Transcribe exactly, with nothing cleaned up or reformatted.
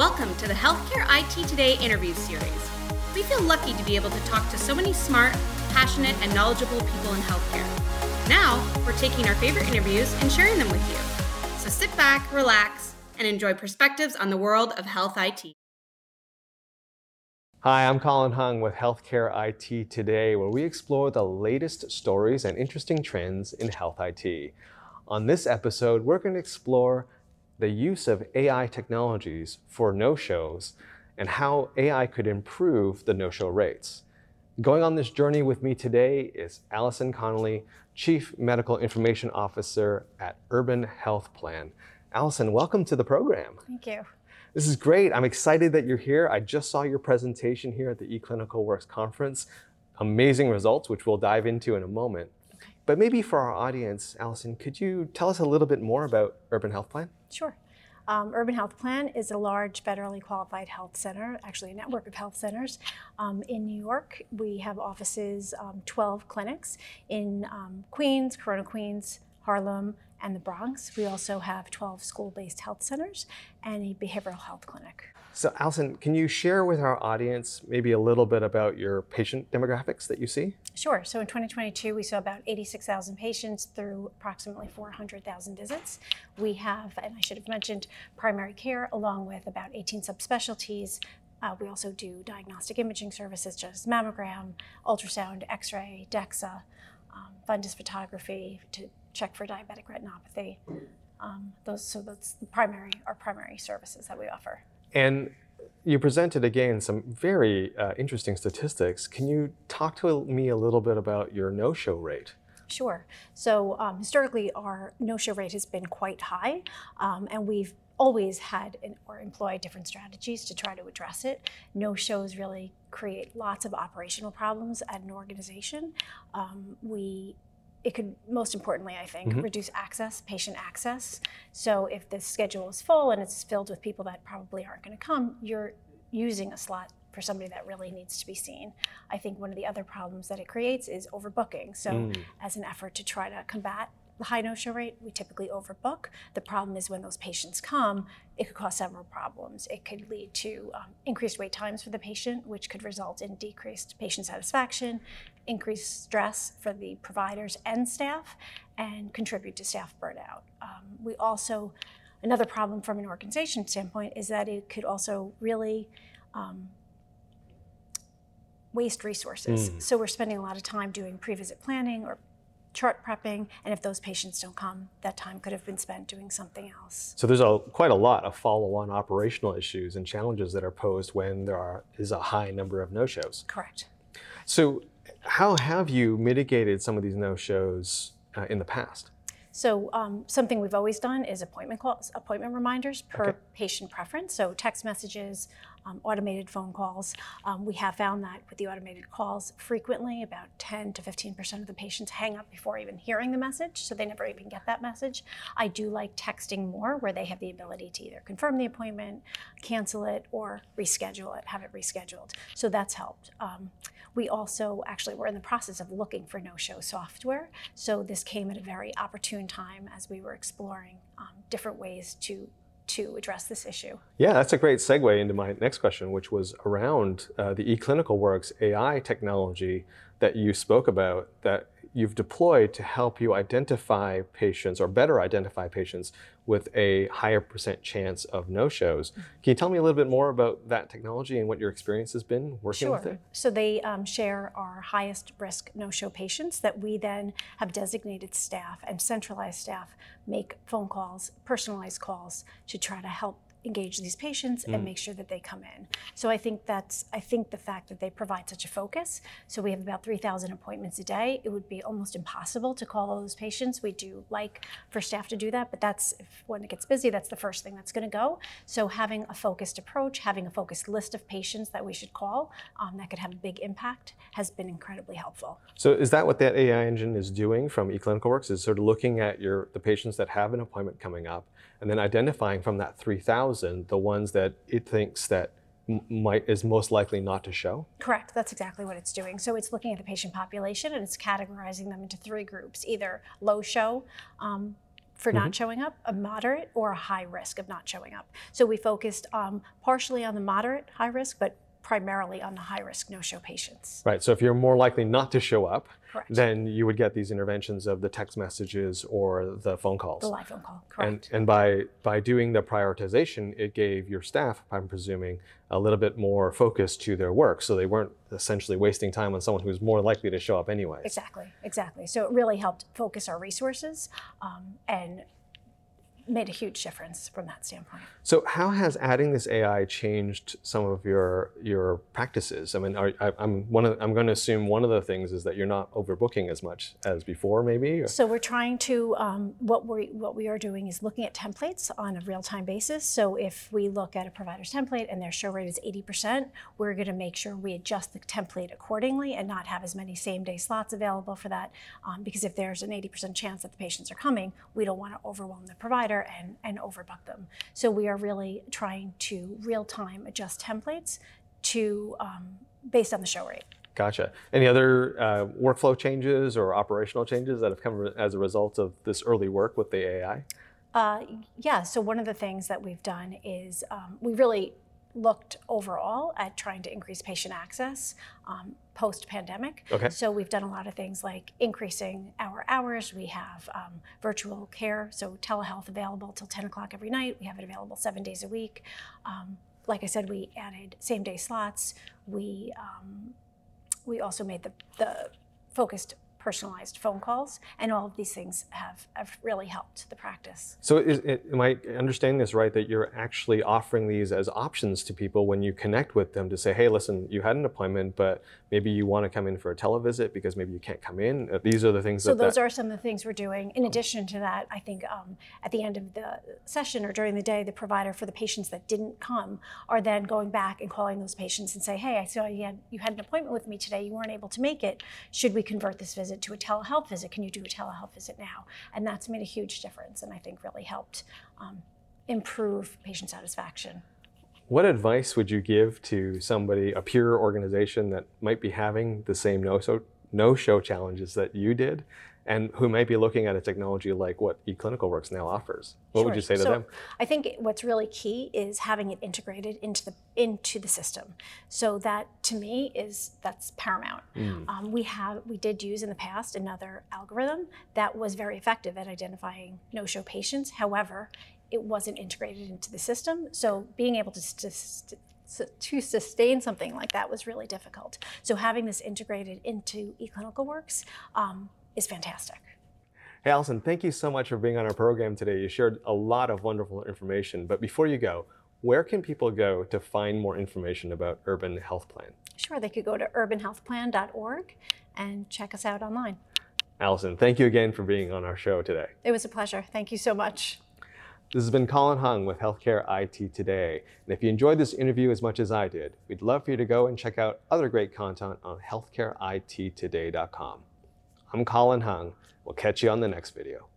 Welcome to the Healthcare I T Today interview series. We feel lucky to be able to talk to so many smart, passionate, and knowledgeable people in healthcare. Now, we're taking our favorite interviews and sharing them with you. So sit back, relax, and enjoy perspectives on the world of health I T. Hi, I'm Colin Hung with Healthcare I T Today, where we explore the latest stories and interesting trends in health I T. On this episode, we're going to explore the use of A I technologies for no-shows and how A I could improve the no-show rates. Going on this journey with me today is Allison Connelly, Chief Medical Information Officer at Urban Health Plan. Allison, welcome to the program. Thank you. This is great. I'm excited that you're here. I just saw your presentation here at the eClinicalWorks conference. Amazing results, which we'll dive into in a moment. Okay. But maybe for our audience, Allison, could you tell us a little bit more about Urban Health Plan? Sure. Um, Urban Health Plan is a large federally qualified health center, actually a network of health centers um, in New York. We have offices, um, twelve clinics in um, Queens, Corona Queens, Harlem, and the Bronx. We also have twelve school-based health centers and a behavioral health clinic. So Allison, can you share with our audience maybe a little bit about your patient demographics that you see? Sure. So in twenty twenty-two, we saw about eighty-six thousand patients through approximately four hundred thousand visits. We have, and I should have mentioned, primary care along with about eighteen subspecialties. Uh, we also do diagnostic imaging services such as mammogram, ultrasound, x-ray, DEXA, um, fundus photography to check for diabetic retinopathy. Um, those, so that's the primary, our primary services that we offer. And you presented again some very uh, interesting statistics. Can you talk to me a little bit about your no-show rate? Sure. So um, historically, our no-show rate has been quite high, um, and we've always had an, or employed different strategies to try to address it. No-shows really create lots of operational problems at an organization. Um, we It could, most importantly, I think, mm-hmm. reduce access, patient access. So if the schedule is full and it's filled with people that probably aren't going to come, you're using a slot for somebody that really needs to be seen. I think one of the other problems that it creates is overbooking. So mm. as an effort to try to combat the high no-show rate, we typically overbook. The problem is when those patients come, it could cause several problems. It could lead to um, increased wait times for the patient, which could result in decreased patient satisfaction, increased stress for the providers and staff, and contribute to staff burnout. Um, we also, another problem from an organization standpoint is that it could also really um, waste resources. Mm. So we're spending a lot of time doing pre-visit planning or chart prepping, and if those patients don't come, that time could have been spent doing something else. So there's a quite a lot of follow-on operational issues and challenges that are posed when there are, is a high number of no-shows. Correct. So how have you mitigated some of these no-shows uh, in the past? So um, something we've always done is appointment calls, appointment reminders per okay. patient preference. So text messages, um, automated phone calls. Um, we have found that with the automated calls, frequently about ten to fifteen percent of the patients hang up before even hearing the message, so they never even get that message. I do like texting more, where they have the ability to either confirm the appointment, cancel it, or reschedule it, have it rescheduled. So that's helped. Um, we also actually were in the process of looking for no-show software. So this came at a very opportune time as we were exploring um, different ways to to address this issue. Yeah, that's a great segue into my next question, which was around uh, the eClinicalWorks A I technology that you spoke about that you've deployed to help you identify patients or better identify patients with a higher percent chance of no-shows. Can you tell me a little bit more about that technology and what your experience has been working sure. with it? So they um, share our highest risk no-show patients that we then have designated staff and centralized staff make phone calls, personalized calls to try to help engage these patients mm. and make sure that they come in. So I think that's, I think the fact that they provide such a focus, so we have about three thousand appointments a day, it would be almost impossible to call all those patients. We do like for staff to do that, but that's, if, when it gets busy, that's the first thing that's gonna go. So having a focused approach, having a focused list of patients that we should call, um, that could have a big impact, has been incredibly helpful. So is that what that A I engine is doing from eClinicalWorks, is sort of looking at your the patients that have an appointment coming up, and then identifying from that three thousand, the ones that it thinks that m- might is most likely not to show? Correct, that's exactly what it's doing. So it's looking at the patient population and it's categorizing them into three groups, either low show, um, for not mm-hmm. showing up, a moderate or a high risk of not showing up. So we focused um, partially on the moderate high risk, but primarily on the high risk no-show patients. Right, so if you're more likely not to show up, correct. Then you would get these interventions of the text messages or the phone calls. The live phone call, correct. And, and by, by doing the prioritization, it gave your staff, I'm presuming, a little bit more focus to their work. So they weren't essentially wasting time on someone who's more likely to show up anyway. Exactly, exactly. So it really helped focus our resources um, and made a huge difference from that standpoint. So how has adding this A I changed some of your your practices? I mean, are, I, I'm one of, I'm going to assume one of the things is that you're not overbooking as much as before, maybe? Or? So we're trying to, um, what, we, what we are doing is looking at templates on a real-time basis. So if we look at a provider's template and their show rate is eighty percent, we're going to make sure we adjust the template accordingly and not have as many same-day slots available for that. Um, because if there's an eighty percent chance that the patients are coming, we don't want to overwhelm the provider And, and overbook them. So we are really trying to real-time adjust templates to um, based on the show rate. Gotcha. Any other uh, workflow changes or operational changes that have come re- as a result of this early work with the A I? Uh, yeah, so one of the things that we've done is um, we really looked overall at trying to increase patient access um, post-pandemic. Okay. So we've done a lot of things like increasing our hours. We have um, virtual care, so telehealth available till ten o'clock every night. We have it available seven days a week. Um, like I said, we added same-day slots. We um, we also made the, the focused personalized phone calls, and all of these things have, have really helped the practice. So is it, am I understanding this right, that you're actually offering these as options to people when you connect with them to say, hey, listen, you had an appointment, but maybe you want to come in for a televisit because maybe you can't come in? These are the things so that- So those that... are some of the things we're doing. In addition to that, I think um, at the end of the session or during the day, the provider for the patients that didn't come are then going back and calling those patients and say, hey, I saw you had, you had an appointment with me today, you weren't able to make it. Should we convert this visit to a telehealth visit? Can you do a telehealth visit now? And that's made a huge difference, and I think really helped um, improve patient satisfaction. What advice would you give to somebody, a peer organization that might be having the same no-show, no-show challenges that you did, and who might be looking at a technology like what eClinicalWorks now offers? What sure. would you say to so them? I think what's really key is having it integrated into the into the system. So that, to me, is that's paramount. Mm. Um, we have we did use in the past another algorithm that was very effective at identifying no-show patients. However, it wasn't integrated into the system. So being able to st- st- So to sustain something like that was really difficult. So having this integrated into eClinicalWorks um, is fantastic. Hey, Allison, thank you so much for being on our program today. You shared a lot of wonderful information, but before you go, where can people go to find more information about Urban Health Plan? Sure, they could go to urban health plan dot org and check us out online. Allison, thank you again for being on our show today. It was a pleasure. Thank you so much. This has been Colin Hung with Healthcare I T Today. And if you enjoyed this interview as much as I did, we'd love for you to go and check out other great content on healthcare I T today dot com. I'm Colin Hung. We'll catch you on the next video.